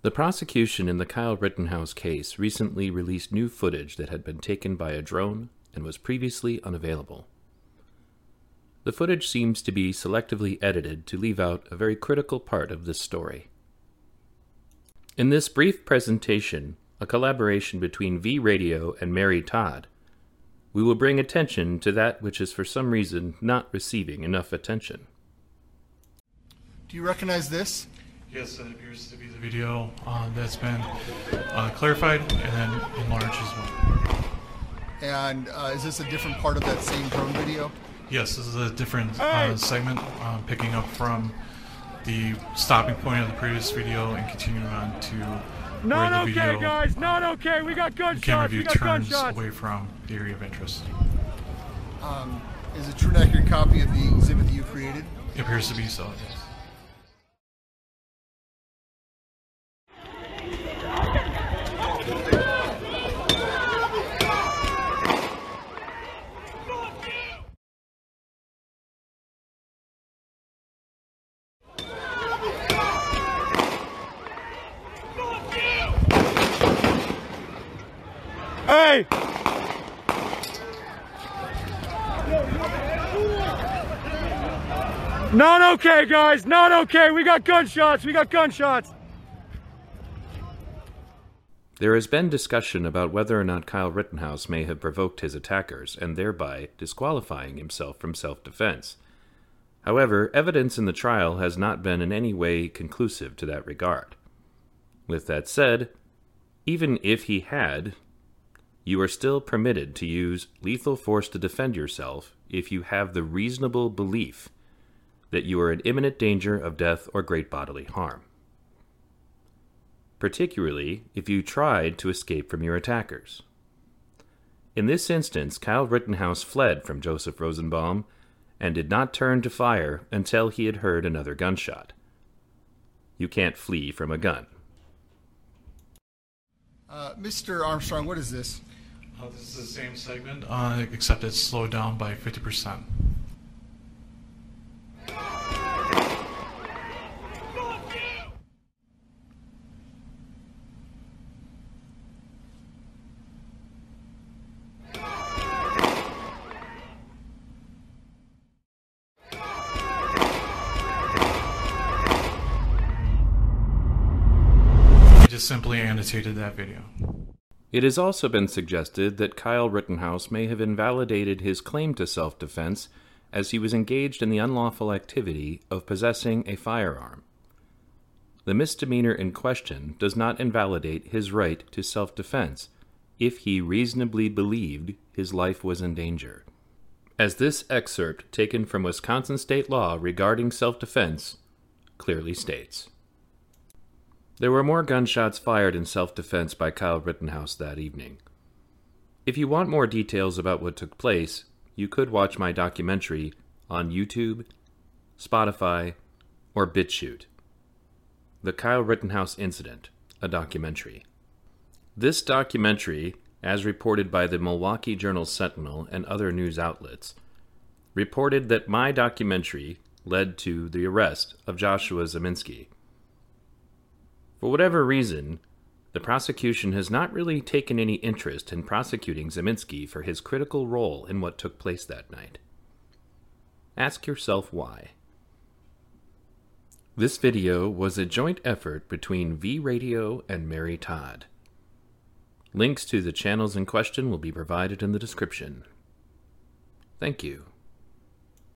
The prosecution in the Kyle Rittenhouse case recently released new footage that had been taken by a drone and was previously unavailable. The footage seems to be selectively edited to leave out a very critical part of this story. In this brief presentation, a collaboration between V Radio and Mary Todd, we will bring attention to that which is for some reason not receiving enough attention. Do you recognize this? Yes, it appears to be the video that's been clarified and then enlarged as well. And is this a different part of that same drone video? Yes, this is a different segment, picking up from the stopping point of the previous video and continuing on to not okay, video, guys. Not okay. We got gunshots. The camera view turns away from the area of interest. Is a true and accurate copy of the exhibit that you created? It appears to be so, yes. Hey! Not okay, guys. Not okay. We got gunshots. We got gunshots. There has been discussion about whether or not Kyle Rittenhouse may have provoked his attackers and thereby disqualifying himself from self-defense. However, evidence in the trial has not been in any way conclusive to that regard. With that said, even if he had, you are still permitted to use lethal force to defend yourself if you have the reasonable belief that you are in imminent danger of death or great bodily harm, particularly if you tried to escape from your attackers. In this instance, Kyle Rittenhouse fled from Joseph Rosenbaum and did not turn to fire until he had heard another gunshot. You can't flee from a gun. Mr. Armstrong, what is this? This is the same segment, except it's slowed down by 50%. I just simply annotated that video. It has also been suggested that Kyle Rittenhouse may have invalidated his claim to self-defense as he was engaged in the unlawful activity of possessing a firearm. The misdemeanor in question does not invalidate his right to self-defense if he reasonably believed his life was in danger, as this excerpt taken from Wisconsin state law regarding self-defense clearly states. There were more gunshots fired in self-defense by Kyle Rittenhouse that evening. If you want more details about what took place, you could watch my documentary on YouTube, Spotify, or BitChute. The Kyle Rittenhouse Incident, a Documentary. This documentary, as reported by the Milwaukee Journal Sentinel and other news outlets, reported that my documentary led to the arrest of Joshua Zeminski. For whatever reason, the prosecution has not really taken any interest in prosecuting Zeminski for his critical role in what took place that night. Ask yourself why. This video was a joint effort between V Radio and Mary Todd. Links to the channels in question will be provided in the description. Thank you.